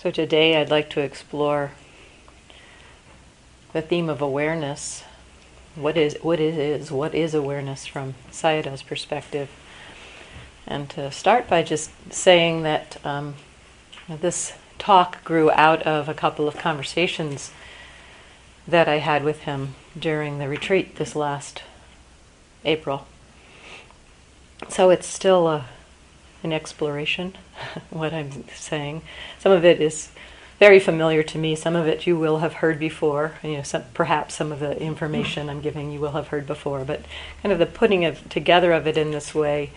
So today I'd like to explore the theme of awareness. What is awareness from Sayadaw's perspective? And to start by just saying that this talk grew out of a couple of conversations that I had with him during the retreat this last April. So it's still an exploration, what I'm saying. Some of it is very familiar to me. Some of it you will have heard before. Perhaps some of the information I'm giving you will have heard before. But kind of the putting together of it in this way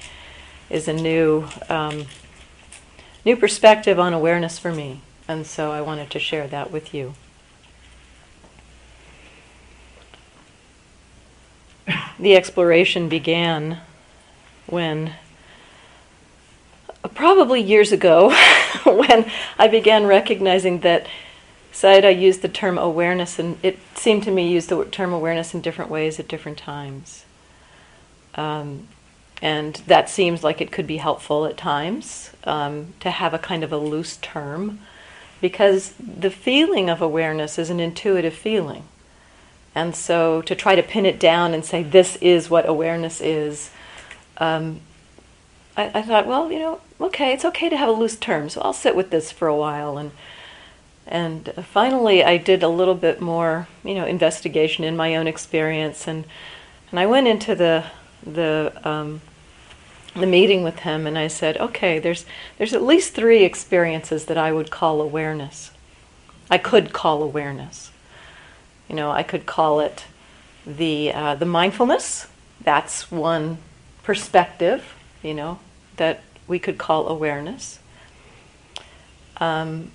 is a new perspective on awareness for me. And so I wanted to share that with you. The exploration began when probably years ago when I began recognizing that Sayadaw used the term awareness, and it seemed to me used the term awareness in different ways at different times. And that seems like it could be helpful at times to have a kind of a loose term, because the feeling of awareness is an intuitive feeling. And so to try to pin it down and say this is what awareness is, I thought, well, okay, it's okay to have a loose term, so I'll sit with this for a while. And finally, I did a little bit more, investigation in my own experience, and I went into the meeting with him, and I said, okay, there's at least three experiences that I would call awareness. I could call awareness. I could call it the mindfulness. That's one perspective, that we could call awareness. Then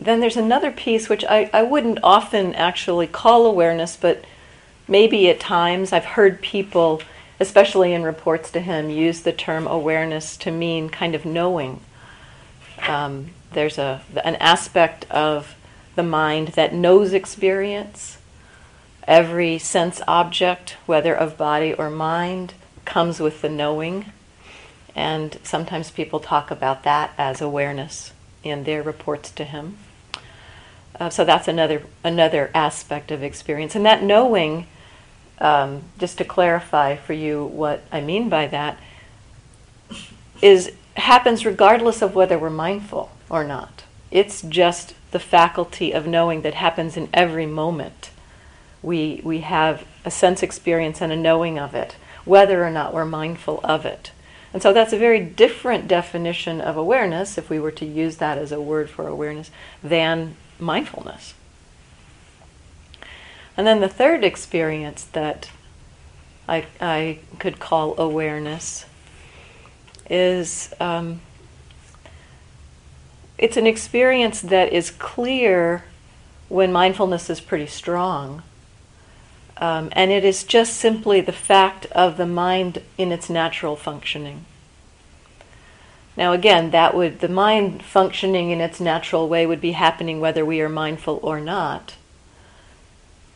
there's another piece which I wouldn't often actually call awareness, but maybe at times I've heard people, especially in reports to him, use the term awareness to mean kind of knowing. There's an aspect of the mind that knows experience. Every sense object, whether of body or mind, comes with the knowing. And sometimes people talk about that as awareness in their reports to him. So that's another aspect of experience. And that knowing, just to clarify for you what I mean by that, happens regardless of whether we're mindful or not. It's just the faculty of knowing that happens in every moment. We have a sense experience and a knowing of it, whether or not we're mindful of it. And so that's a very different definition of awareness, if we were to use that as a word for awareness, than mindfulness. And then the third experience that I could call awareness is, it's an experience that is clear when mindfulness is pretty strong. And it is just simply the fact of the mind in its natural functioning. Now again, the mind functioning in its natural way would be happening whether we are mindful or not.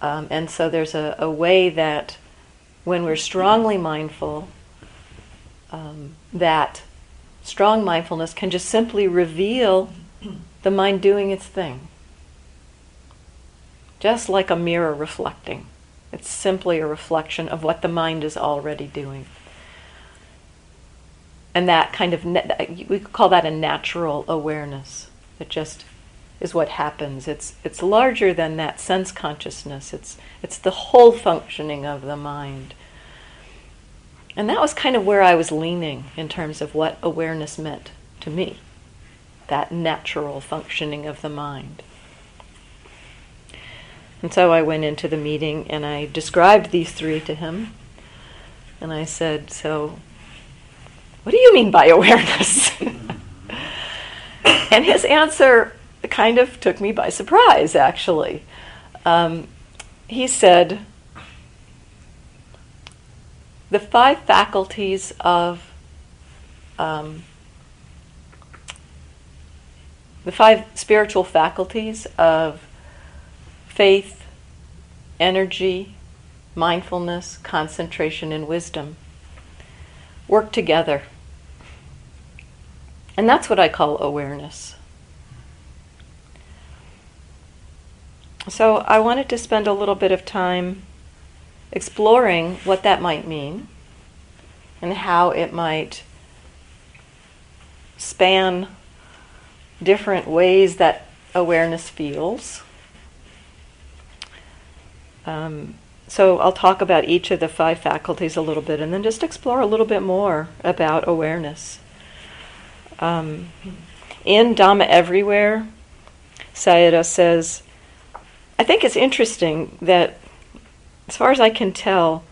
And so there's a way that when we're strongly mindful, that strong mindfulness can just simply reveal the mind doing its thing. Just like a mirror reflecting. It's simply a reflection of what the mind is already doing. And that kind of, we could call that a natural awareness. It just is what happens. It's larger than that sense consciousness. It's the whole functioning of the mind. And that was kind of where I was leaning in terms of what awareness meant to me. That natural functioning of the mind. And so I went into the meeting and I described these three to him. And I said, so, what do you mean by awareness? And his answer kind of took me by surprise, actually. He said, the five faculties of, the five spiritual faculties of faith, energy, mindfulness, concentration, and wisdom work together. And that's what I call awareness. So I wanted to spend a little bit of time exploring what that might mean and how it might span different ways that awareness feels. So I'll talk about each of the five faculties a little bit and then just explore a little bit more about awareness. In Dhamma Everywhere, Sayadaw says, I think it's interesting that, as far as I can tell,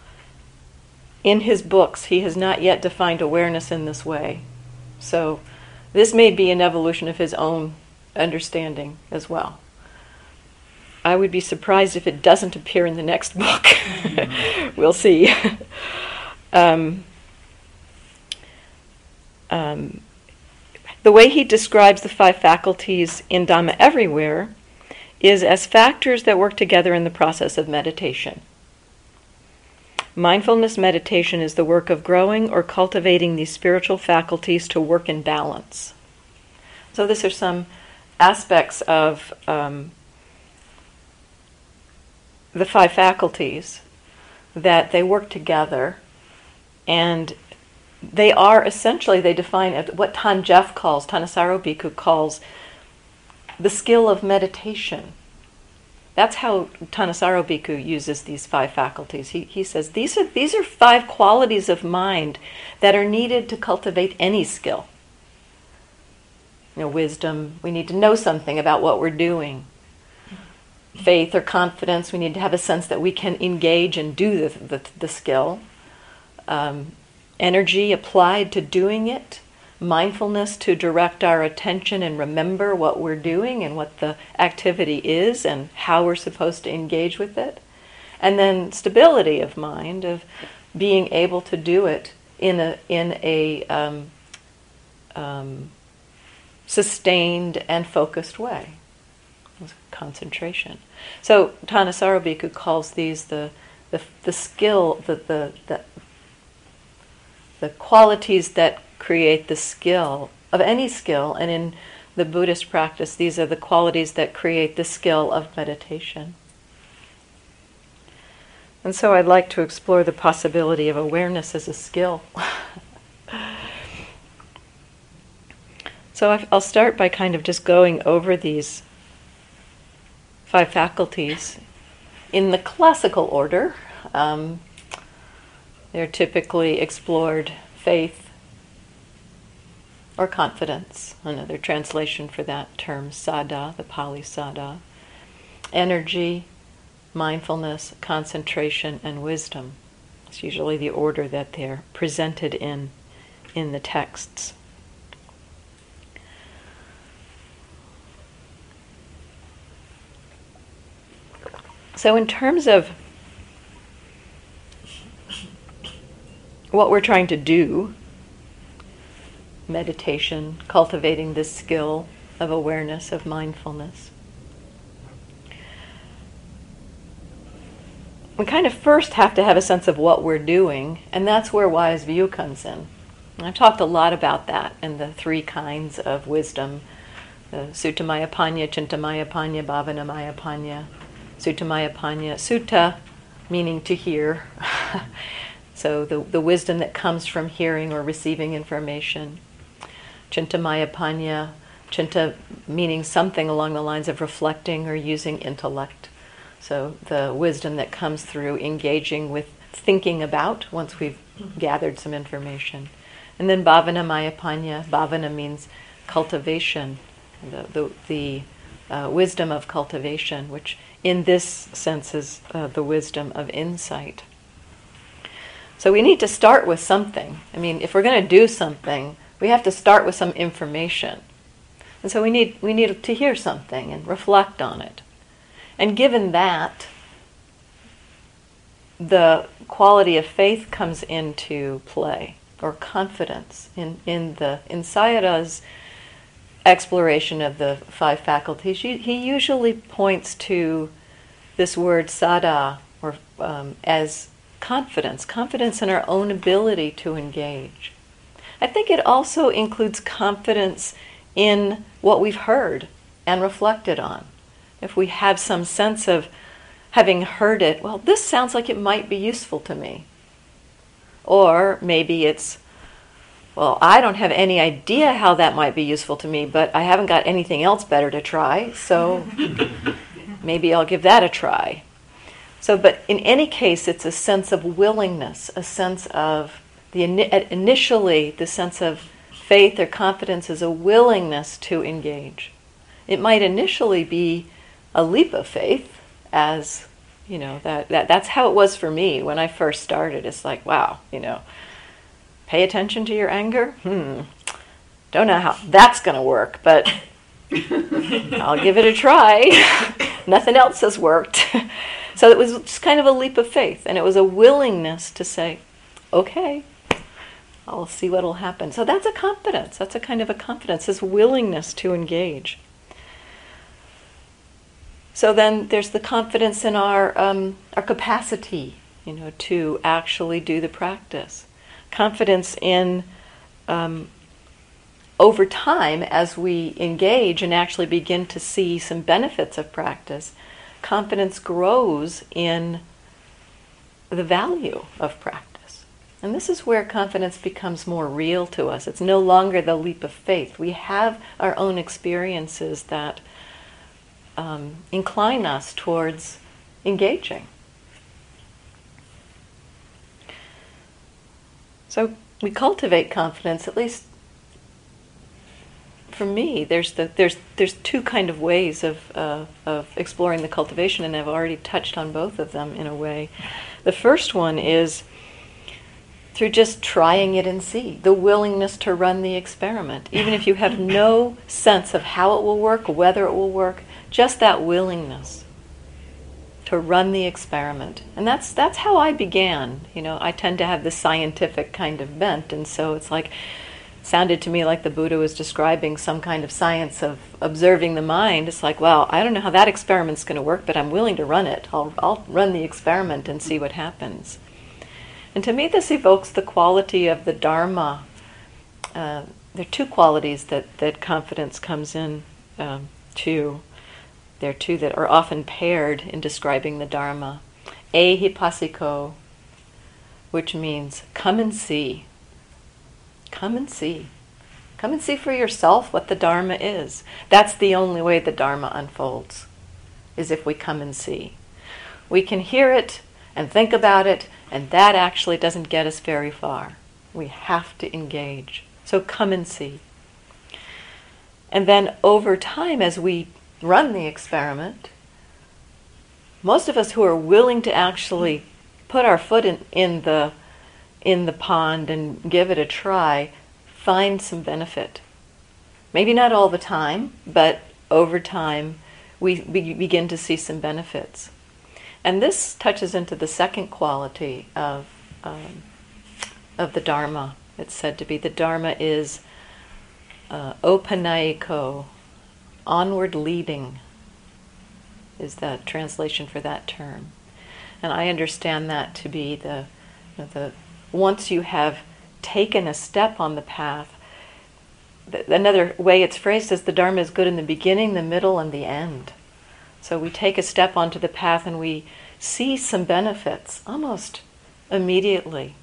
in his books he has not yet defined awareness in this way. So this may be an evolution of his own understanding as well. I would be surprised if it doesn't appear in the next book. We'll see. The way he describes the five faculties in Dhamma Everywhere is as factors that work together in the process of meditation. Mindfulness meditation is the work of growing or cultivating these spiritual faculties to work in balance. So these are some aspects of the five faculties, that they work together, and they are essentially, they define what Thanissaro Bhikkhu calls the skill of meditation. That's how Thanissaro Bhikkhu uses these five faculties. He says these are five qualities of mind that are needed to cultivate any skill. You know, wisdom, we need to know something about what we're doing. Faith or confidence, we need to have a sense that we can engage and do the skill. Energy applied to doing it. Mindfulness to direct our attention and remember what we're doing and what the activity is and how we're supposed to engage with it. And then stability of mind, of being able to do it in a sustained and focused way. Concentration. So Thanissaro Bhikkhu calls these the skill, the qualities that create the skill of any skill, and in the Buddhist practice, these are the qualities that create the skill of meditation. And so I'd like to explore the possibility of awareness as a skill. So I'll start by kind of just going over these five faculties in the classical order. They're typically explored: faith or confidence, another translation for that term, sada, the Pali sada, energy, mindfulness, concentration, and wisdom. It's usually the order that they're presented in the texts. So in terms of what we're trying to do, meditation, cultivating this skill of awareness, of mindfulness, we kind of first have to have a sense of what we're doing, and that's where wise view comes in. And I've talked a lot about that in the three kinds of wisdom, the Suttamaya Panya, Chintamaya Panya, Bhavanamaya Panya. Suttamaya Panya, sutta meaning to hear, so the wisdom that comes from hearing or receiving information. Chintamaya Panya, Chinta meaning something along the lines of reflecting or using intellect, so the wisdom that comes through engaging with thinking about once we've gathered some information. And then Bhavanamaya Panya, Bhavana means cultivation, the wisdom of cultivation, which in this sense is the wisdom of insight. So we need to start with something. I mean, if we're going to do something, we have to start with some information. And so we need to hear something and reflect on it. And given that, the quality of faith comes into play, or confidence. In Sayadaw's exploration of the five faculties, he usually points to this word sada, or as confidence in our own ability to engage. I think it also includes confidence in what we've heard and reflected on, if we have some sense of having heard it, well, this sounds like it might be useful to me. Or maybe it's, well, I don't have any idea how that might be useful to me, but I haven't got anything else better to try, so maybe I'll give that a try. So, but in any case, it's a sense of willingness, a sense of, initially, the sense of faith or confidence is a willingness to engage. It might initially be a leap of faith, as, you know, that's how it was for me when I first started. It's like, wow, you know, pay attention to your anger? Don't know how that's going to work, but I'll give it a try. Nothing else has worked. So it was just kind of a leap of faith, and it was a willingness to say, okay, I'll see what'll happen. So that's a confidence. That's a kind of a confidence, this willingness to engage. So then there's the confidence in our capacity, you know, to actually do the practice. Confidence in, over time, as we engage and actually begin to see some benefits of practice, confidence grows in the value of practice. And this is where confidence becomes more real to us. It's no longer the leap of faith. We have our own experiences that incline us towards engaging. So we cultivate confidence. At least for me, there's two kind of ways of exploring the cultivation, and I've already touched on both of them in a way. The first one is through just trying it and see, the willingness to run the experiment. Even if you have no sense of how it will work, whether it will work, just that willingness to run the experiment. And that's how I began. You know, I tend to have this scientific kind of bent, and so it's like, sounded to me like the Buddha was describing some kind of science of observing the mind. It's like, well, I don't know how that experiment's going to work, but I'm willing to run it. I'll run the experiment and see what happens. And to me, this evokes the quality of the Dharma. There are two qualities that confidence comes in to. There are two that are often paired in describing the Dharma. Ahipasiko, which means come and see. Come and see. Come and see for yourself what the Dharma is. That's the only way the Dharma unfolds, is if we come and see. We can hear it and think about it, and that actually doesn't get us very far. We have to engage. So come and see. And then over time, as we run the experiment, most of us who are willing to actually put our foot in the pond and give it a try find some benefit. Maybe not all the time, but over time we begin to see some benefits. And this touches into the second quality of the Dharma. It's said to be the Dharma is opanaiko. Onward leading is the translation for that term. And I understand that to be the once you have taken a step on the path, another way it's phrased is the Dharma is good in the beginning, the middle, and the end. So we take a step onto the path and we see some benefits almost immediately.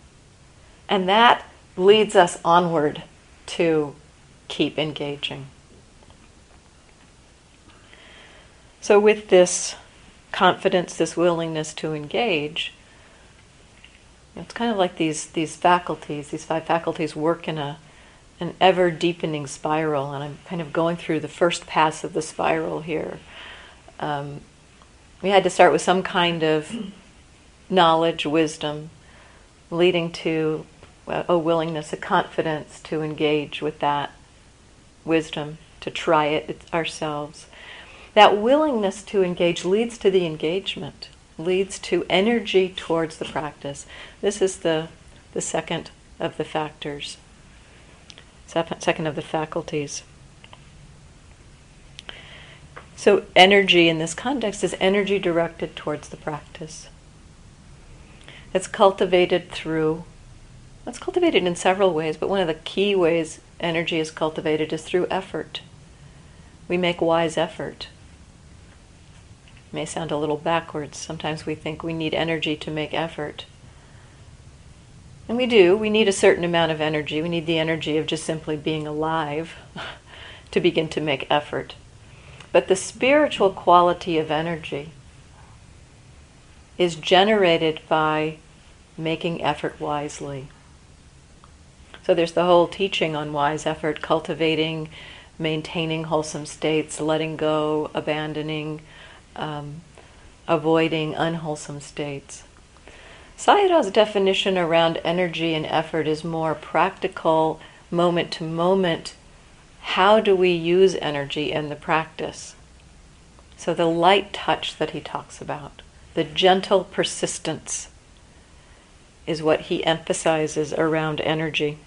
And that leads us onward to keep engaging. So with this confidence, this willingness to engage, it's kind of like these faculties, these five faculties work in an ever-deepening spiral, and I'm kind of going through the first pass of the spiral here. We had to start with some kind of knowledge, wisdom, leading to a willingness, a confidence to engage with that wisdom, to try it ourselves. That willingness to engage leads to the engagement, leads to energy towards the practice. This is the second of the factors, second of the faculties. So energy in this context is energy directed towards the practice. It's cultivated through, it's cultivated in several ways, but one of the key ways energy is cultivated is through effort. We make wise effort. may sound a little backwards. Sometimes we think we need energy to make effort. And we do. We need a certain amount of energy. We need the energy of just simply being alive to begin to make effort. But the spiritual quality of energy is generated by making effort wisely. So there's the whole teaching on wise effort, cultivating, maintaining wholesome states, letting go, abandoning, avoiding unwholesome states. Sayadaw's definition around energy and effort is more practical, moment to moment. How do we use energy in the practice? So the light touch that he talks about, the gentle persistence, is what he emphasizes around energy.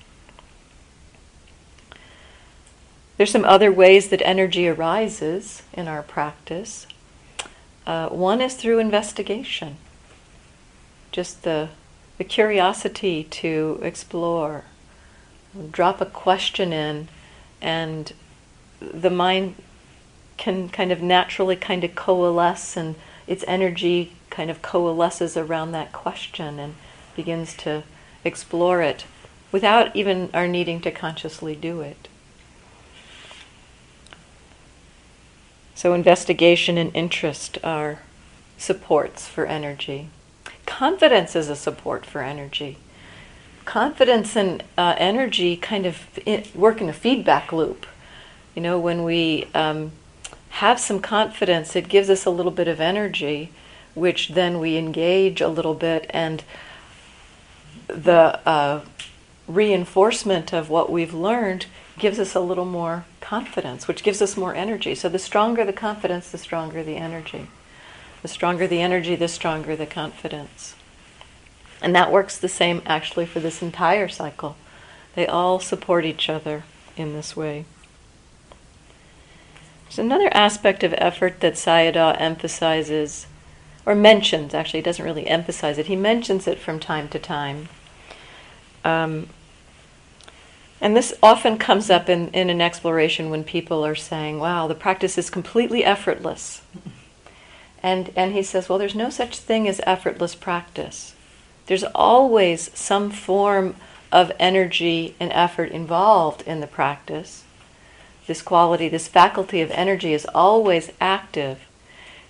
There's some other ways that energy arises in our practice. One is through investigation, just the curiosity to explore. Drop a question in, and the mind can kind of naturally kind of coalesce, and its energy kind of coalesces around that question and begins to explore it without even our needing to consciously do it. So investigation and interest are supports for energy. Confidence is a support for energy. Confidence and energy kind of work in a feedback loop. You know, when we have some confidence, it gives us a little bit of energy, which then we engage a little bit, and the reinforcement of what we've learned gives us a little more confidence, which gives us more energy. So the stronger the confidence, the stronger the energy. The stronger the energy, the stronger the confidence. And that works the same actually for this entire cycle. They all support each other in this way. There's another aspect of effort that Sayadaw emphasizes, or mentions, actually he doesn't really emphasize it, he mentions it from time to time. And this often comes up in an exploration when people are saying, wow, the practice is completely effortless. And he says, well, there's no such thing as effortless practice. There's always some form of energy and effort involved in the practice. This quality, this faculty of energy is always active.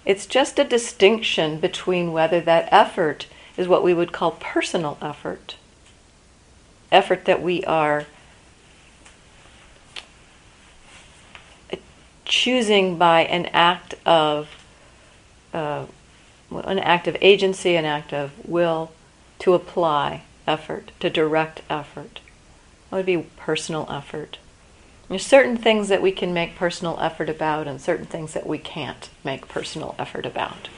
It's just a distinction between whether that effort is what we would call personal effort, effort that we are choosing by an act of agency, an act of will, to apply effort, to direct effort. That would be personal effort. There's certain things that we can make personal effort about and certain things that we can't make personal effort about.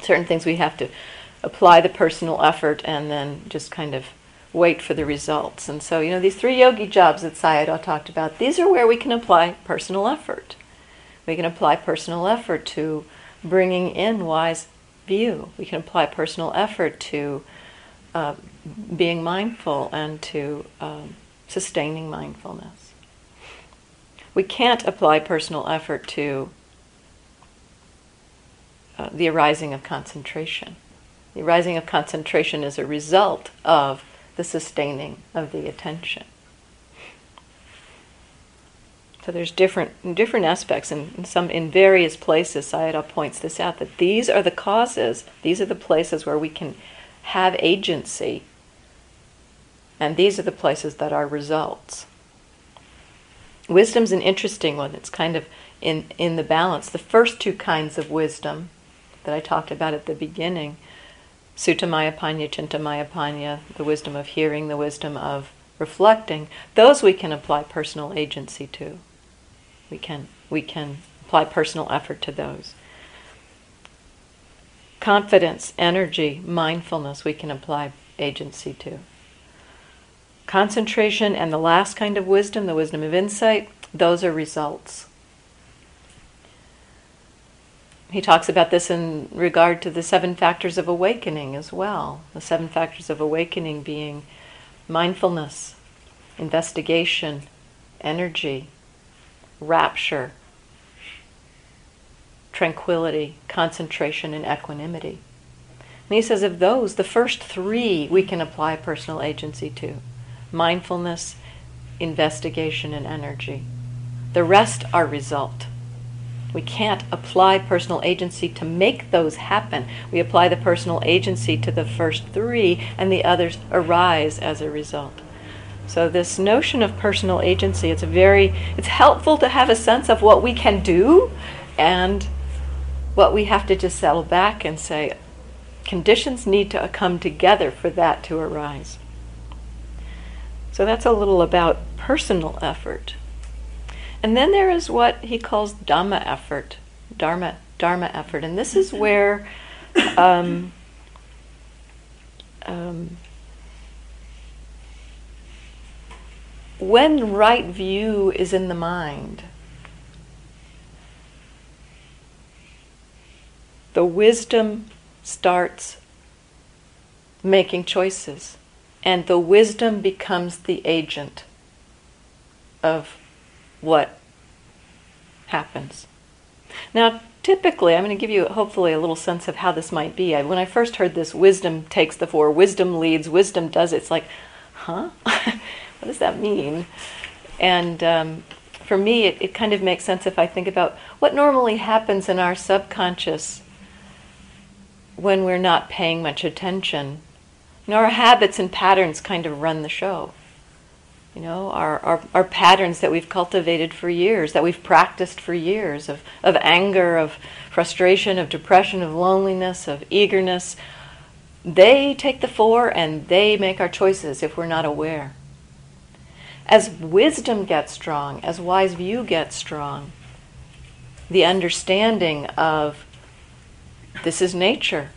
Certain things we have to apply the personal effort and then just kind of wait for the results. And so, you know, these three yogi jobs that Sayadaw talked about, these are where we can apply personal effort. We can apply personal effort to bringing in wise view. We can apply personal effort to being mindful and to sustaining mindfulness. We can't apply personal effort to the arising of concentration. The arising of concentration is a result of the sustaining of the attention. So there's different aspects, and some in various places. Sayadaw points this out, that these are the causes, these are the places where we can have agency, and these are the places that are results. Wisdom's an interesting one. It's kind of in the balance. The first two kinds of wisdom that I talked about at the beginning, Suttamaya Panya, Chintamaya Panya, the wisdom of hearing, the wisdom of reflecting, those we can apply personal agency to. We can apply personal effort to those. Confidence, energy, mindfulness, we can apply agency to. Concentration and the last kind of wisdom, the wisdom of insight, those are results. He talks about this in regard to the 7 factors of awakening as well. The 7 factors of awakening being mindfulness, investigation, energy, rapture, tranquility, concentration, and equanimity. And he says of those, the first three we can apply personal agency to: mindfulness, investigation, and energy. The rest are result. We can't apply personal agency to make those happen. We apply the personal agency to the first three, and the others arise as a result. So this notion of personal agency, it's helpful to have a sense of what we can do and what we have to just settle back and say, conditions need to come together for that to arise. So that's a little about personal effort. And then there is what he calls Dharma effort. And this is where when right view is in the mind, the wisdom starts making choices, and the wisdom becomes the agent of what happens. Now, typically, I'm going to give you, hopefully, a little sense of how this might be. When I first heard this, wisdom takes the four, wisdom leads, wisdom does it, it's like, huh? What does that mean? And for me, it kind of makes sense if I think about what normally happens in our subconscious when we're not paying much attention. You know, our habits and patterns kind of run the show. You know, our patterns that we've cultivated for years, that we've practiced for years, of anger, of frustration, of depression, of loneliness, of eagerness, they take the four and they make our choices if we're not aware. As wisdom gets strong, as wise view gets strong, the understanding of this is nature.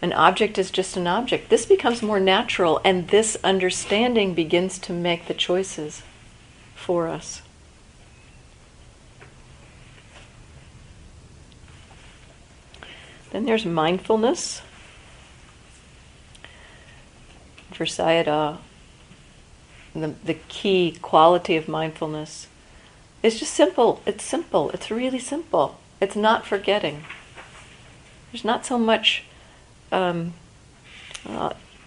An object is just an object. This becomes more natural, and this understanding begins to make the choices for us. Then there's mindfulness. For Sayadaw, the key quality of mindfulness is just simple. It's really simple. It's not forgetting. There's not so much... I'll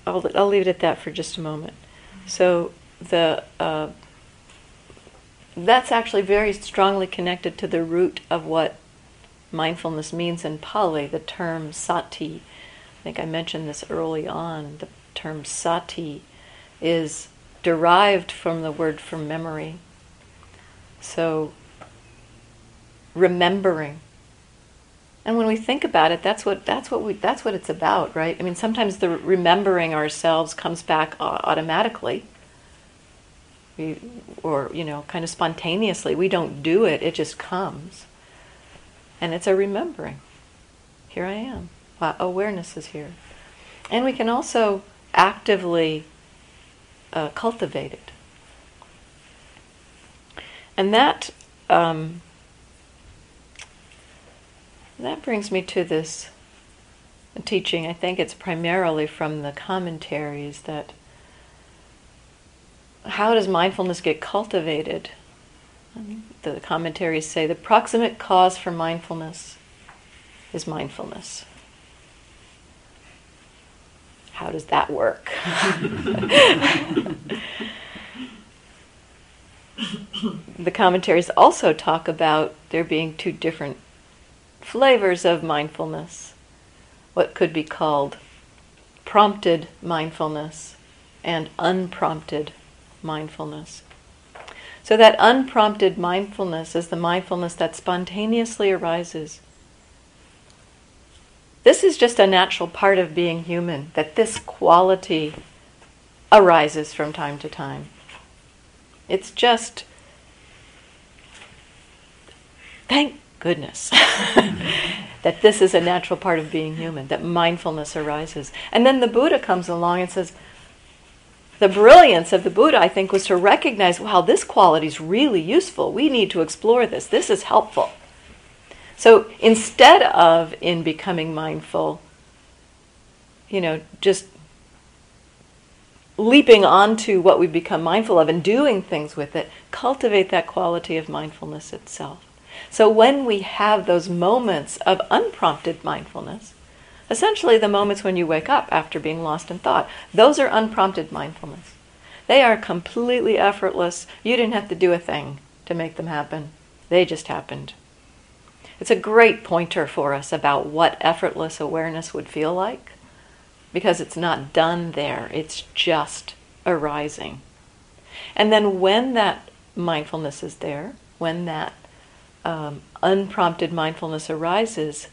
leave it at that for just a moment. So that's actually very strongly connected to the root of what mindfulness means in Pali, the term sati. I think I mentioned this early on. The term sati is derived from the word for memory. So remembering. And when we think about it, that's what it's about, right? I mean, sometimes the remembering ourselves comes back automatically, kind of spontaneously. We don't do it; it just comes, and it's a remembering. Here I am. Wow, awareness is here, and we can also actively cultivate it, and that. That brings me to this teaching. I think it's primarily from the commentaries that how does mindfulness get cultivated? The commentaries say the proximate cause for mindfulness is mindfulness. How does that work? The commentaries also talk about there being two different flavors of mindfulness, what could be called prompted mindfulness and unprompted mindfulness. So that unprompted mindfulness is the mindfulness that spontaneously arises. This is just a natural part of being human, that this quality arises from time to time. It's just, thank goodness, that this is a natural part of being human, that mindfulness arises. And then the Buddha comes along and says, the brilliance of the Buddha, I think, was to recognize, wow, this quality is really useful. We need to explore this. This is helpful. So instead of in becoming mindful, just leaping onto what we've become mindful of and doing things with it, cultivate that quality of mindfulness itself. So when we have those moments of unprompted mindfulness, essentially the moments when you wake up after being lost in thought, those are unprompted mindfulness. They are completely effortless. You didn't have to do a thing to make them happen. They just happened. It's a great pointer for us about what effortless awareness would feel like, because it's not done there. It's just arising. And then when that mindfulness is there, when that unprompted mindfulness arises,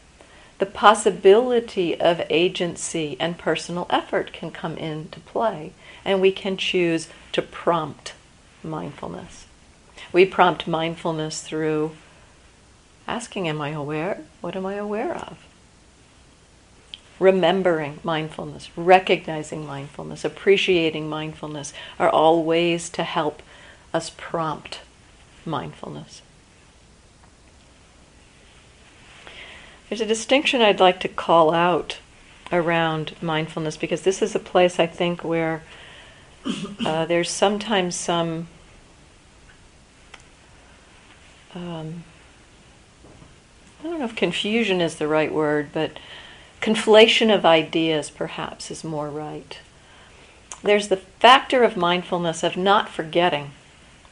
the possibility of agency and personal effort can come into play, and we can choose to prompt mindfulness. We prompt mindfulness through asking, am I aware? What am I aware of? Remembering mindfulness, recognizing mindfulness, appreciating mindfulness are all ways to help us prompt mindfulness. There's a distinction I'd like to call out around mindfulness, because this is a place, I think, where there's sometimes some I don't know if confusion is the right word, but conflation of ideas perhaps is more right. There's the factor of mindfulness of not forgetting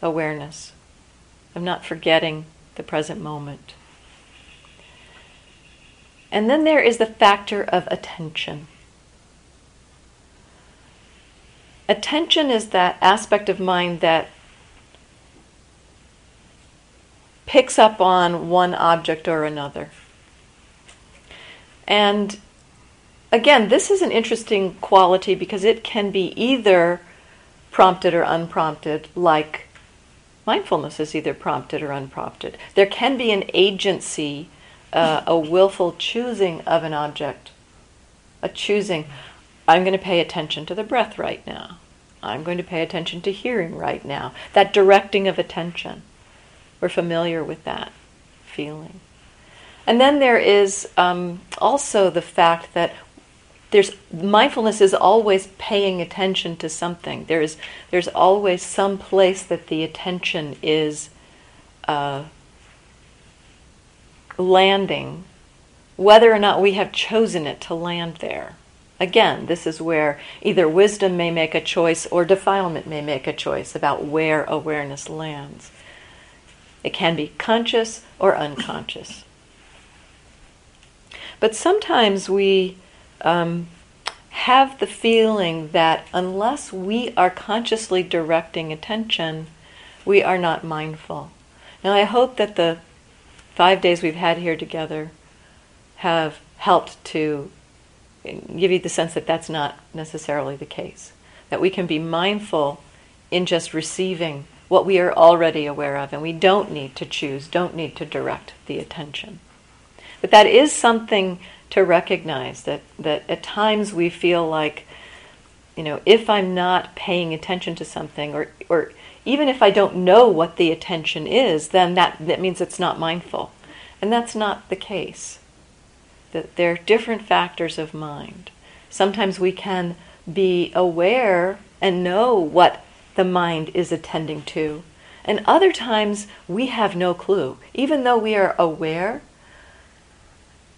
awareness, of not forgetting the present moment. And then there is the factor of attention. Attention is that aspect of mind that picks up on one object or another. And again, this is an interesting quality because it can be either prompted or unprompted, like mindfulness is either prompted or unprompted. There can be an agency, a willful choosing of an object, a choosing, I'm going to pay attention to the breath right now. I'm going to pay attention to hearing right now. That directing of attention. We're familiar with that feeling. And then there is also the fact that mindfulness is always paying attention to something. There's always some place that the attention is landing, whether or not we have chosen it to land there. Again, this is where either wisdom may make a choice or defilement may make a choice about where awareness lands. It can be conscious or unconscious. But sometimes we have the feeling that unless we are consciously directing attention, we are not mindful. Now, I hope that the 5 days we've had here together have helped to give you the sense that that's not necessarily the case, that we can be mindful in just receiving what we are already aware of, and we don't need to choose, don't need to direct the attention. But that is something to recognize, that at times we feel like, if I'm not paying attention to something, or even if I don't know what the attention is, then that means it's not mindful. And that's not the case. That there are different factors of mind. Sometimes we can be aware and know what the mind is attending to. And other times, we have no clue. Even though we are aware,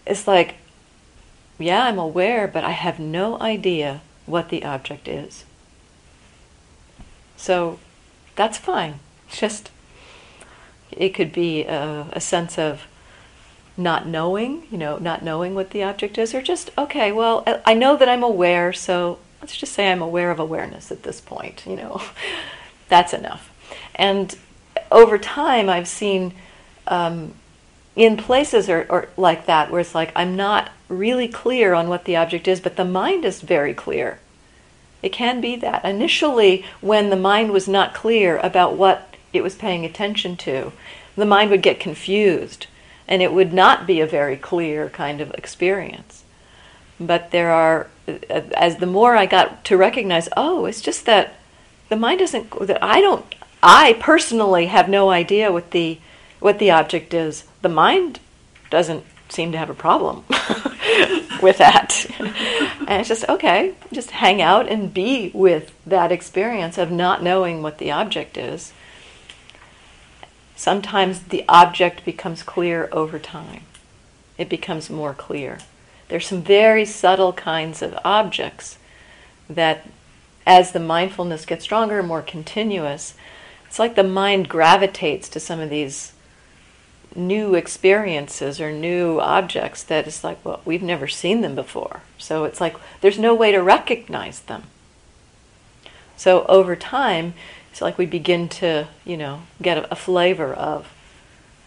it's like, yeah, I'm aware, but I have no idea what the object is. So that's fine. It's just, it could be a sense of not knowing, not knowing what the object is, or just, okay, well, I know that I'm aware, so let's just say I'm aware of awareness at this point, that's enough. And over time, I've seen in places or like that where it's like, I'm not really clear on what the object is, but the mind is very clear. It can be that. Initially, when the mind was not clear about what it was paying attention to, the mind would get confused, and it would not be a very clear kind of experience. But there are, as the more I got to recognize, it's just that the mind doesn't, that I personally have no idea what the object is. The mind doesn't seem to have a problem with that. And it's just, okay, just hang out and be with that experience of not knowing what the object is. Sometimes the object becomes clear over time. It becomes more clear. There's some very subtle kinds of objects that as the mindfulness gets stronger and more continuous, it's like the mind gravitates to some of these new experiences or new objects that it's like, well, we've never seen them before. So it's like there's no way to recognize them. So over time, it's like we begin to, get a flavor of,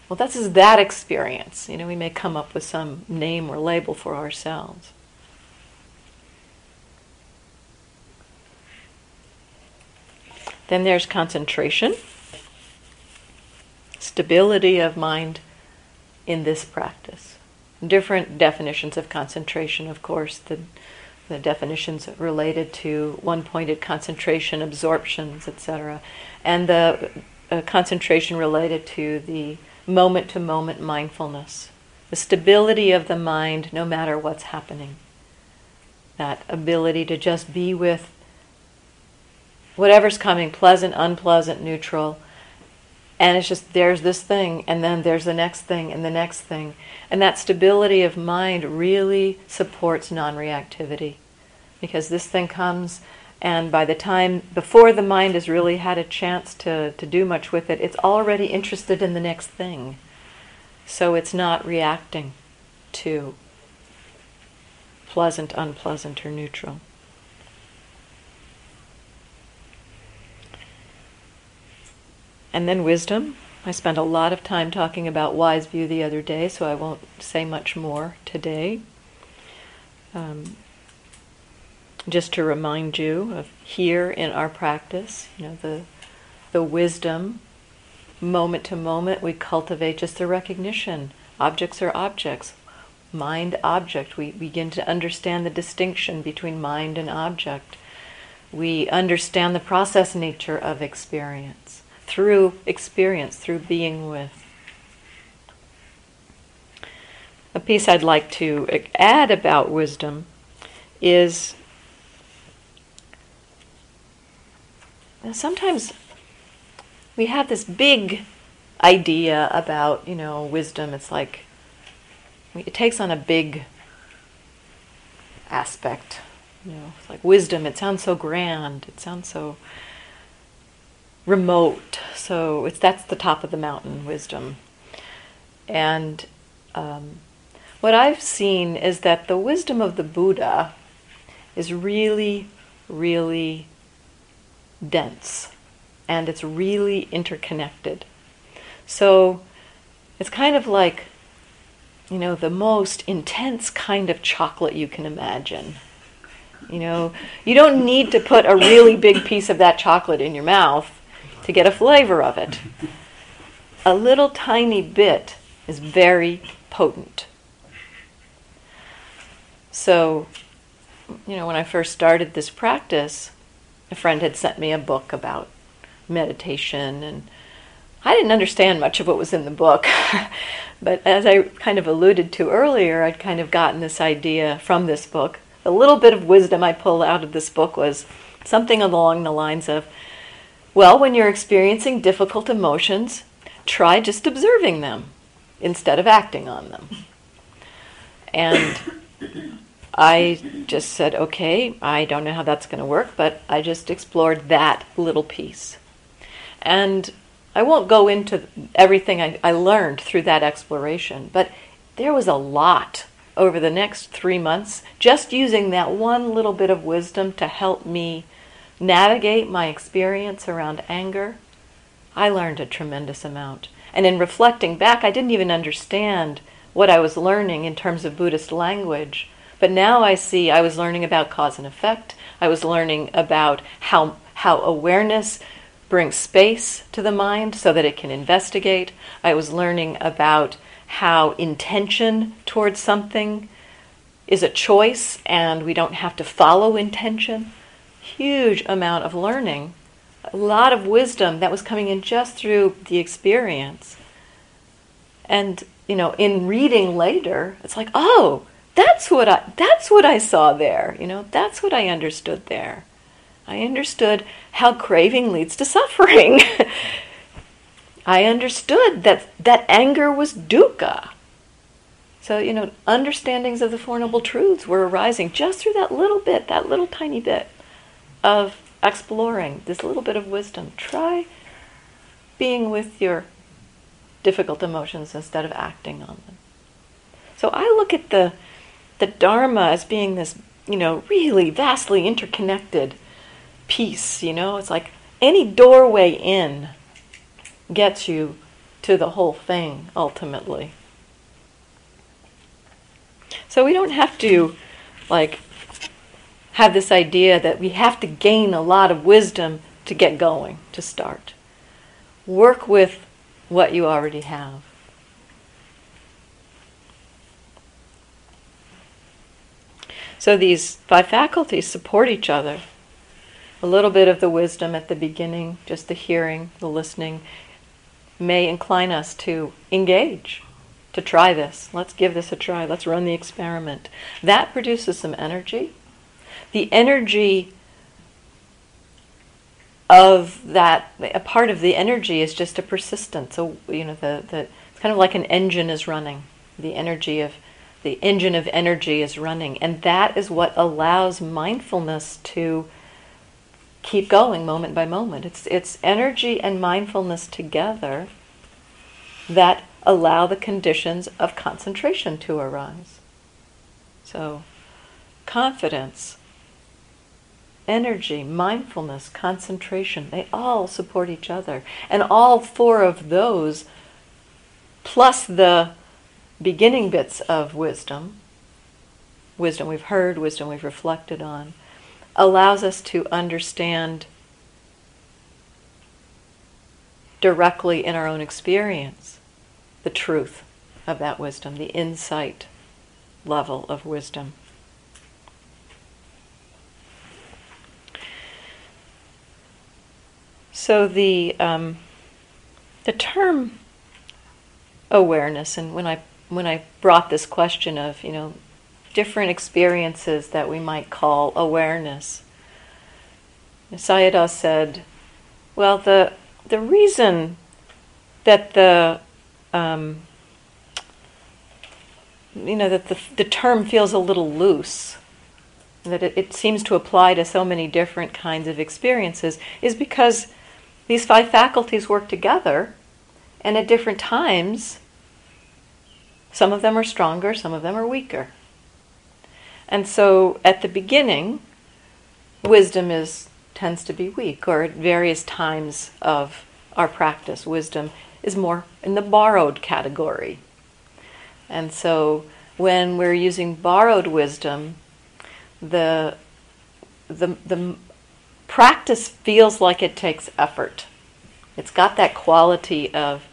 well, this is that experience. We may come up with some name or label for ourselves. Then there's concentration, stability of mind in this practice. Different definitions of concentration, of course, the definitions related to one-pointed concentration, absorptions, etc., and the concentration related to the moment-to-moment mindfulness, the stability of the mind no matter what's happening, that ability to just be with whatever's coming, pleasant, unpleasant, neutral, and it's just there's this thing, and then there's the next thing, and the next thing. And that stability of mind really supports non-reactivity, because this thing comes, and by the time, before the mind has really had a chance to do much with it, it's already interested in the next thing. So it's not reacting to pleasant, unpleasant, or neutral. And then wisdom. I spent a lot of time talking about wise view the other day, so I won't say much more today. Just to remind you of here in our practice, the wisdom, moment to moment, we cultivate just the recognition. Objects are objects. Mind, object. We begin to understand the distinction between mind and object. We understand the process nature of experience. Through experience, through being with. A piece I'd like to add about wisdom is sometimes we have this big idea about, wisdom. It's like it takes on a big aspect. It's like wisdom, it sounds so grand, it sounds so remote, so that's the top of the mountain, wisdom. And what I've seen is that the wisdom of the Buddha is really, really dense, and it's really interconnected. So it's kind of like, the most intense kind of chocolate you can imagine. You don't need to put a really big piece of that chocolate in your mouth to get a flavor of it. A little tiny bit is very potent. So, when I first started this practice, a friend had sent me a book about meditation, and I didn't understand much of what was in the book. But as I kind of alluded to earlier, I'd kind of gotten this idea from this book. The little bit of wisdom I pulled out of this book was something along the lines of, well, when you're experiencing difficult emotions, try just observing them instead of acting on them. And I just said, okay, I don't know how that's going to work, but I just explored that little piece. And I won't go into everything I learned through that exploration, but there was a lot over the next 3 months just using that one little bit of wisdom to help me navigate my experience around anger. I learned a tremendous amount. And in reflecting back, I didn't even understand what I was learning in terms of Buddhist language. But now I see I was learning about cause and effect. I was learning about how awareness brings space to the mind so that it can investigate. I was learning about how intention towards something is a choice and we don't have to follow intention. Huge amount of learning, a lot of wisdom that was coming in just through the experience. And, in reading later, it's like, oh, that's what I saw there. That's what I understood there. I understood how craving leads to suffering. I understood that anger was dukkha. So, understandings of the Four Noble Truths were arising just through that little tiny bit of exploring, this little bit of wisdom. Try being with your difficult emotions instead of acting on them. So I look at the Dharma as being this, really vastly interconnected piece, It's like any doorway in gets you to the whole thing, ultimately. So we don't have to, have this idea that we have to gain a lot of wisdom to get going, to start. Work with what you already have. So these five faculties support each other. A little bit of the wisdom at the beginning, just the hearing, the listening, may incline us to engage, to try this. Let's give this a try. Let's run the experiment. That produces some energy. The energy of that, a part of the energy is just a persistence. So, it's kind of like an engine is running. The engine of energy is running. And that is what allows mindfulness to keep going moment by moment. It's energy and mindfulness together that allow the conditions of concentration to arise. So, confidence, energy, mindfulness, concentration, they all support each other. And all four of those, plus the beginning bits of wisdom we've heard, wisdom we've reflected on, allows us to understand directly in our own experience the truth of that wisdom, the insight level of wisdom. So the term awareness, and when I brought this question of different experiences that we might call awareness. Sayadaw said, well, the reason that the term feels a little loose, that it seems to apply to so many different kinds of experiences, is because these five faculties work together, and at different times, some of them are stronger, some of them are weaker. And so at the beginning, wisdom tends to be weak, or at various times of our practice, wisdom is more in the borrowed category. And so when we're using borrowed wisdom, the practice feels like it takes effort. It's got that quality of,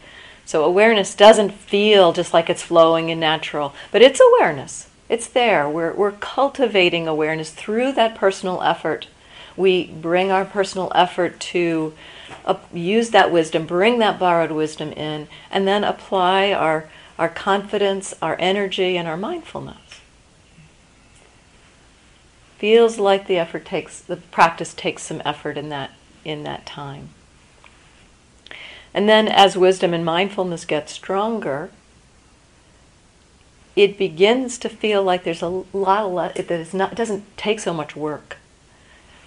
so awareness doesn't feel just like it's flowing and natural, but it's awareness. It's there. We're cultivating awareness through that personal effort. We bring our personal effort to use that wisdom, bring that borrowed wisdom in, and then apply our confidence, our energy, and our mindfulness. Feels like the practice takes some effort in that time. And then as wisdom and mindfulness get stronger, it begins to feel like there's a lot that doesn't take so much work.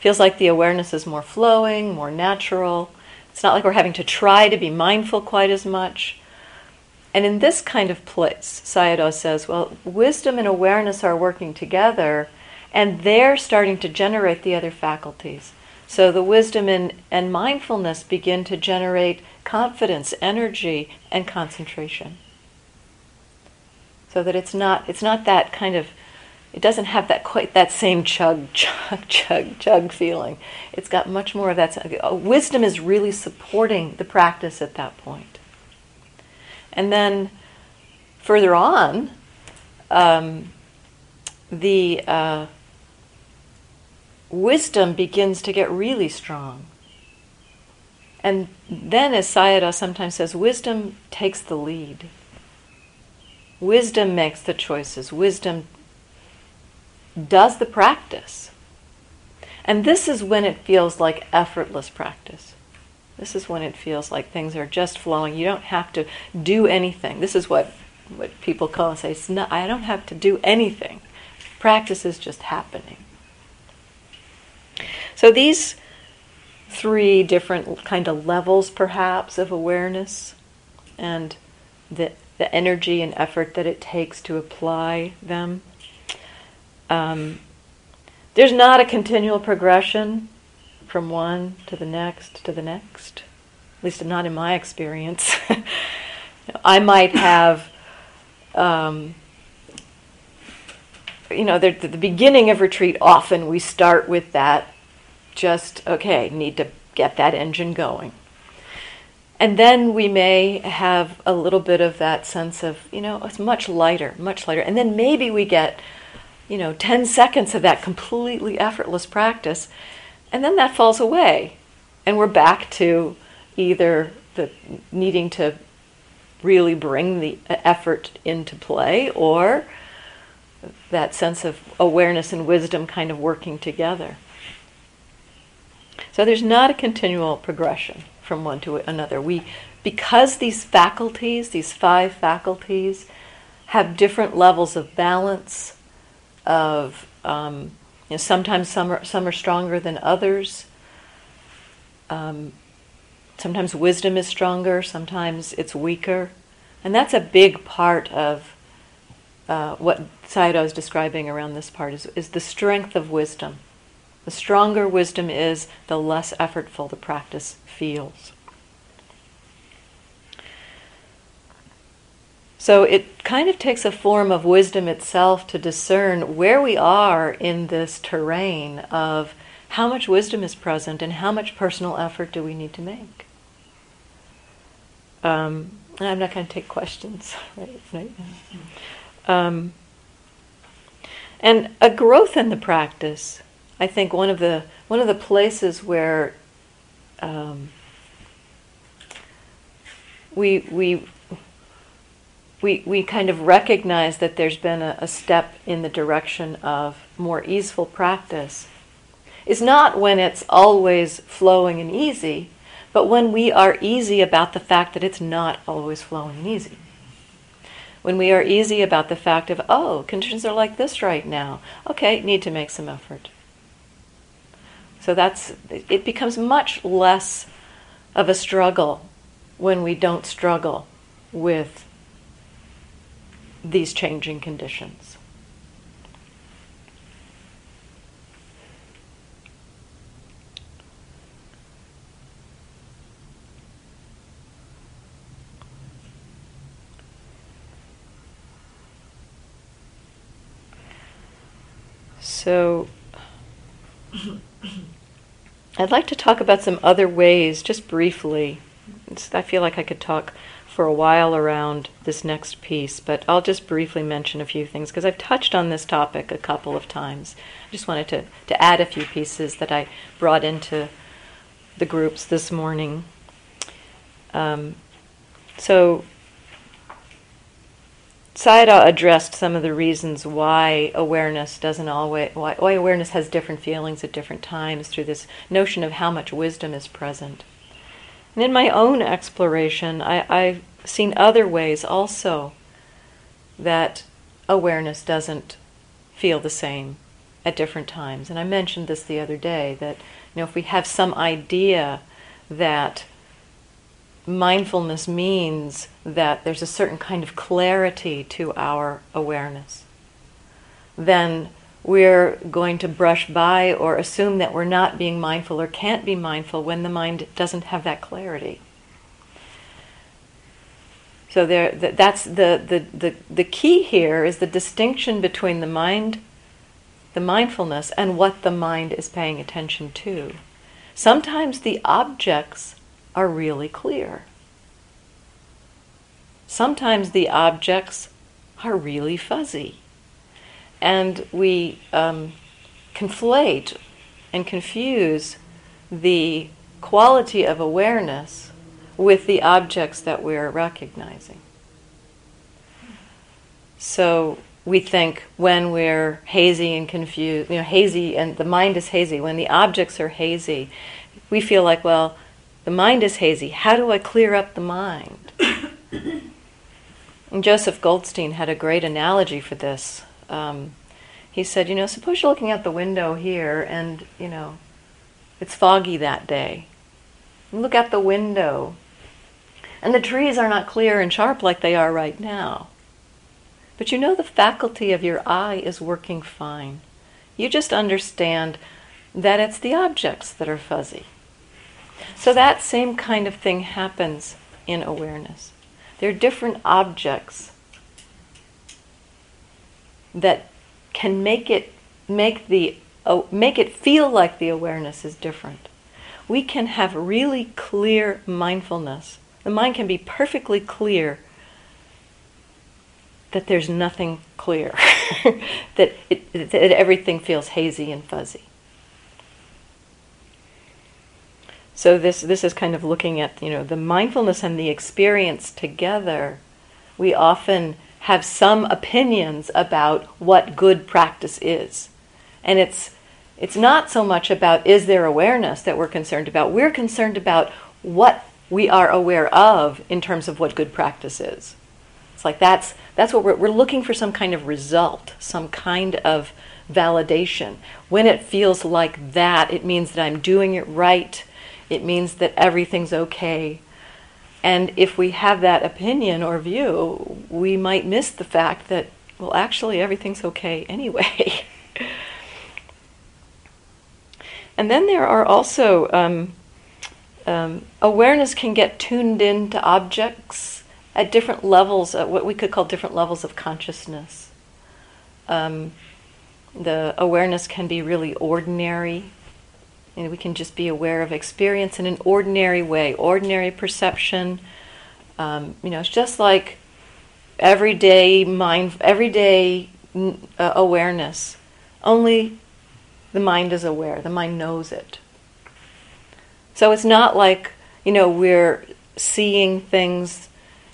Feels like the awareness is more flowing, more natural. It's not like we're having to try to be mindful quite as much. And in this kind of place, Sayadaw says, well, wisdom and awareness are working together, and they're starting to generate the other faculties. So the wisdom and mindfulness begin to generate confidence, energy, and concentration. So that it's not that kind of, it doesn't have that quite that same chug feeling. It's got much more of that. Wisdom is really supporting the practice at that point. And then further on, the wisdom begins to get really strong. And then, as Sayadaw sometimes says, wisdom takes the lead. Wisdom makes the choices. Wisdom does the practice. And this is when it feels like effortless practice. This is when it feels like things are just flowing. You don't have to do anything. This is what people call and say, it's not, I don't have to do anything. Practice is just happening. So these three different kind of levels, perhaps, of awareness and the energy and effort that it takes to apply them. There's not a continual progression from one to the next to the next. At least not in my experience. I might have, at the beginning of retreat, often we start with that, just, okay, need to get that engine going. And then we may have a little bit of that sense of, it's much lighter. And then maybe we get, 10 seconds of that completely effortless practice, and then that falls away. And we're back to either the needing to really bring the effort into play, or that sense of awareness and wisdom kind of working together. So there's not a continual progression from one to another. Because these faculties, these 5 faculties, have different levels of balance, of sometimes some are stronger than others. Sometimes wisdom is stronger, sometimes it's weaker. And that's a big part of what Sayadaw is describing around this part, is the strength of wisdom. The stronger wisdom is, the less effortful the practice feels. So it kind of takes a form of wisdom itself to discern where we are in this terrain of how much wisdom is present and how much personal effort do we need to make. I'm not going to take questions right now. And a growth in the practice. I think one of the places where we kind of recognize that there's been a step in the direction of more easeful practice is not when it's always flowing and easy, but when we are easy about the fact that it's not always flowing and easy. When we are easy about the fact of, conditions are like this right now. Okay, need to make some effort. So it becomes much less of a struggle when we don't struggle with these changing conditions. So I'd like to talk about some other ways, just briefly. I feel like I could talk for a while around this next piece, but I'll just briefly mention a few things, because I've touched on this topic a couple of times. I just wanted to add a few pieces that I brought into the groups this morning. So Sayadaw addressed some of the reasons why awareness why awareness has different feelings at different times through this notion of how much wisdom is present. And in my own exploration, I've seen other ways also that awareness doesn't feel the same at different times. And I mentioned this the other day, that if we have some idea that mindfulness means that there's a certain kind of clarity to our awareness, then we're going to brush by or assume that we're not being mindful or can't be mindful when the mind doesn't have that clarity. So that's the key here, is the distinction between the mindfulness, and what the mind is paying attention to. Sometimes the objects are really clear. Sometimes the objects are really fuzzy. And we conflate and confuse the quality of awareness with the objects that we're recognizing. So we think when we're hazy and confused, hazy, and the mind is hazy, when the objects are hazy, we feel like, well, the The mind is hazy. How do I clear up the mind? And Joseph Goldstein had a great analogy for this. He said, suppose you're looking out the window here and, it's foggy that day. You look out the window and the trees are not clear and sharp like they are right now. But the faculty of your eye is working fine. You just understand that it's the objects that are fuzzy. So that same kind of thing happens in awareness. There are different objects that can make it feel like the awareness is different. We can have really clear mindfulness. The mind can be perfectly clear that there's nothing clear, that everything feels hazy and fuzzy. So this is kind of looking at, the mindfulness and the experience together. We often have some opinions about what good practice is. And it's not so much about is there awareness that we're concerned about. We're concerned about what we are aware of in terms of what good practice is. It's like that's what we're looking for, some kind of result, some kind of validation. When it feels like that, it means that I'm doing it right. It means that everything's okay. And if we have that opinion or view, we might miss the fact that, well, actually everything's okay anyway. And then there are also, awareness can get tuned into objects at different levels, at what we could call different levels of consciousness. The awareness can be really ordinary. We can just be aware of experience in an ordinary way, ordinary perception. It's just like everyday awareness. Only the mind is aware. The mind knows it. So it's not like, we're seeing things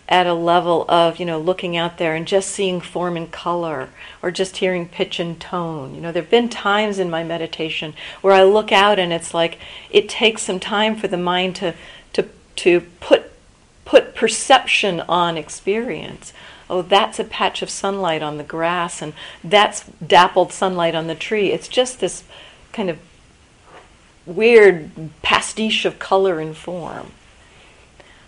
at a level of, looking out there and just seeing form and color or just hearing pitch and tone. There have been times in my meditation where I look out and it's like it takes some time for the mind to put perception on experience. Oh, that's a patch of sunlight on the grass and that's dappled sunlight on the tree. It's just this kind of weird pastiche of color and form.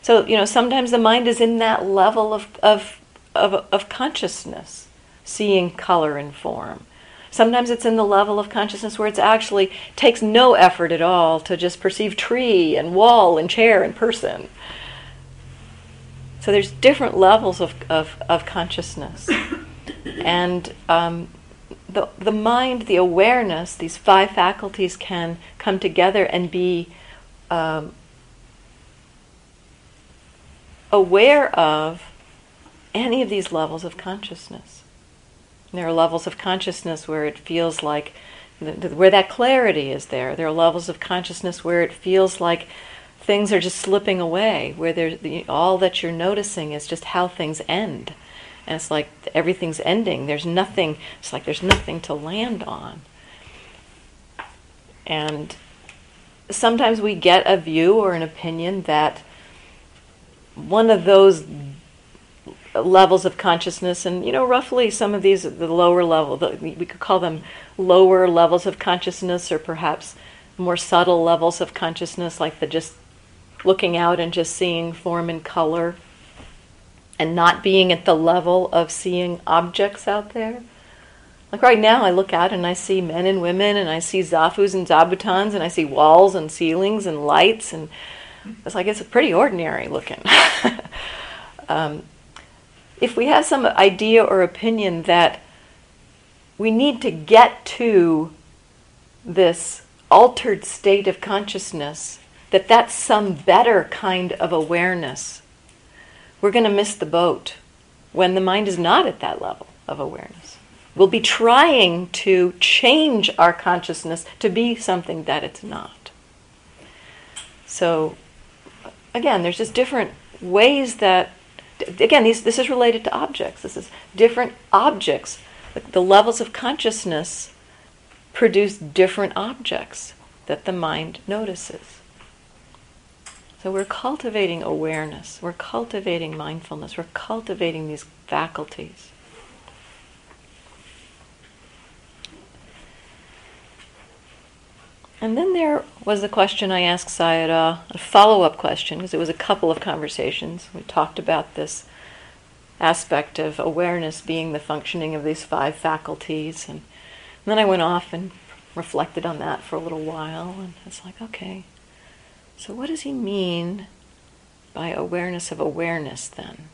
So, sometimes the mind is in that level of consciousness, seeing color and form. Sometimes it's in the level of consciousness where it actually takes no effort at all to just perceive tree and wall and chair and person. So there's different levels of consciousness. And the mind, the awareness, these five faculties can come together and be aware of any of these levels of consciousness. And there are levels of consciousness where it feels like, where that clarity is there. There are levels of consciousness where it feels like things are just slipping away, where all that you're noticing is just how things end. And it's like everything's ending. There's nothing to land on. And sometimes we get a view or an opinion that one of those levels of consciousness, and roughly some of these, the lower level, we could call them lower levels of consciousness, or perhaps more subtle levels of consciousness, like the just looking out and just seeing form and color, and not being at the level of seeing objects out there. Like right now, I look out and I see men and women, and I see zafus and zabutons, and I see walls and ceilings and lights, and it's like it's pretty ordinary looking. If we have some idea or opinion that we need to get to this altered state of consciousness, that's some better kind of awareness, we're going to miss the boat when the mind is not at that level of awareness. We'll be trying to change our consciousness to be something that it's not. So again, there's just different ways that, again, this is related to objects. This is different objects. The levels of consciousness produce different objects that the mind notices. So So we're cultivating awareness, we're cultivating mindfulness, we're cultivating these faculties. And then there was the question I asked Sayadaw, a follow-up question, because it was a couple of conversations. We talked about this aspect of awareness being the functioning of these five faculties. And then I went off and reflected on that for a little while. And it's like, okay, so what does he mean by awareness of awareness then?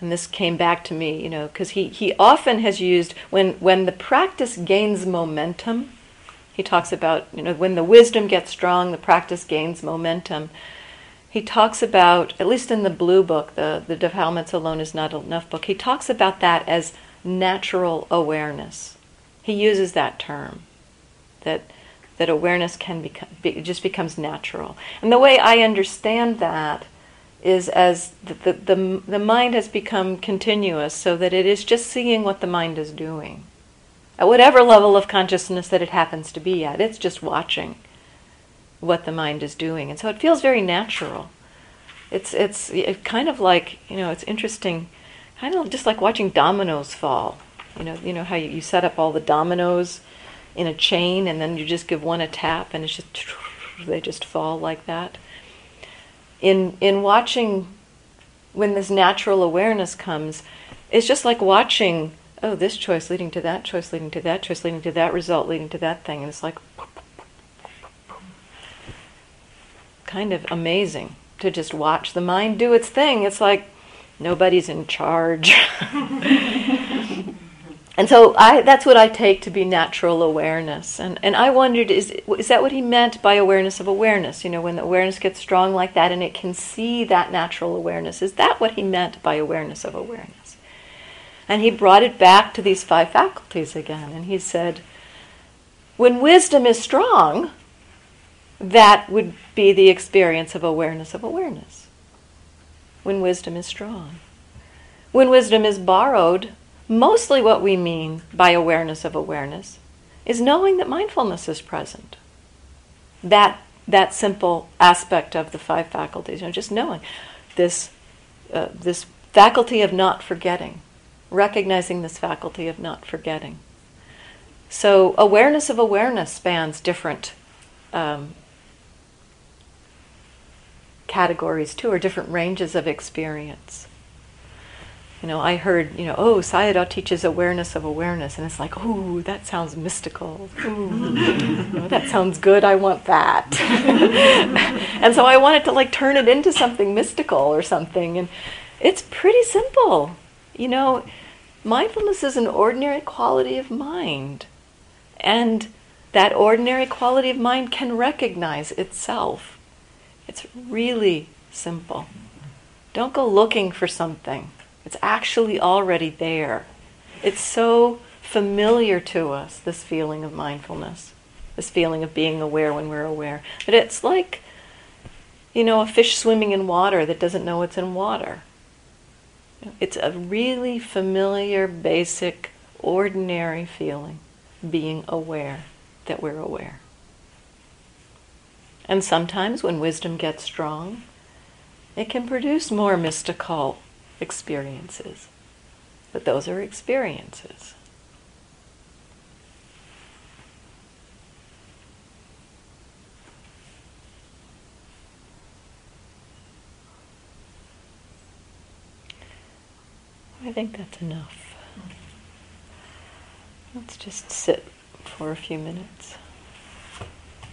And this came back to me, you know, because he often has used, when the practice gains momentum, he talks about, you know, when the wisdom gets strong, the practice gains momentum. He talks about, at least in the blue book, the Defilements Alone is Not Enough book, he talks about that as natural awareness. He uses that term, that awareness can just becomes natural. And the way I understand that is as the mind has become continuous, so that it is just seeing what the mind is doing. At whatever level of consciousness that it happens to be at, it's just watching what the mind is doing. And so it feels very natural. It's kind of like, you know, it's interesting, kind of just like watching dominoes fall. You know how you set up all the dominoes in a chain, and then you just give one a tap, and it's just, they just fall like that. In watching, when this natural awareness comes, it's just like watching, oh, this choice leading to that choice, leading to that choice, leading to that result, leading to that thing. And it's like, kind of amazing to just watch the mind do its thing. It's like, nobody's in charge. And so that's what I take to be natural awareness. And I wondered, is that what he meant by awareness of awareness? You know, when the awareness gets strong like that and it can see that natural awareness, is that what he meant by awareness of awareness? And he brought it back to these five faculties again. And he said, when wisdom is strong, that would be the experience of awareness of awareness. When wisdom is strong. When wisdom is borrowed, mostly what we mean by awareness of awareness is knowing that mindfulness is present. That simple aspect of the five faculties, you know, just knowing this faculty of not forgetting, recognizing this faculty of not forgetting. So awareness of awareness spans different categories too, or different ranges of experience. You know, I heard, you know, oh, Sayadaw teaches awareness of awareness. And it's like, oh, that sounds mystical. Ooh, that sounds good. I want that. And so I wanted to, like, turn it into something mystical or something. And it's pretty simple. You know, mindfulness is an ordinary quality of mind. And that ordinary quality of mind can recognize itself. It's really simple. Don't go looking for something. It's actually already there. It's so familiar to us, this feeling of mindfulness, this feeling of being aware when we're aware. But it's like, you know, a fish swimming in water that doesn't know it's in water. It's a really familiar, basic, ordinary feeling, being aware that we're aware. And sometimes when wisdom gets strong, it can produce more mystical experiences, but those are experiences. I think that's enough. Let's just sit for a few minutes.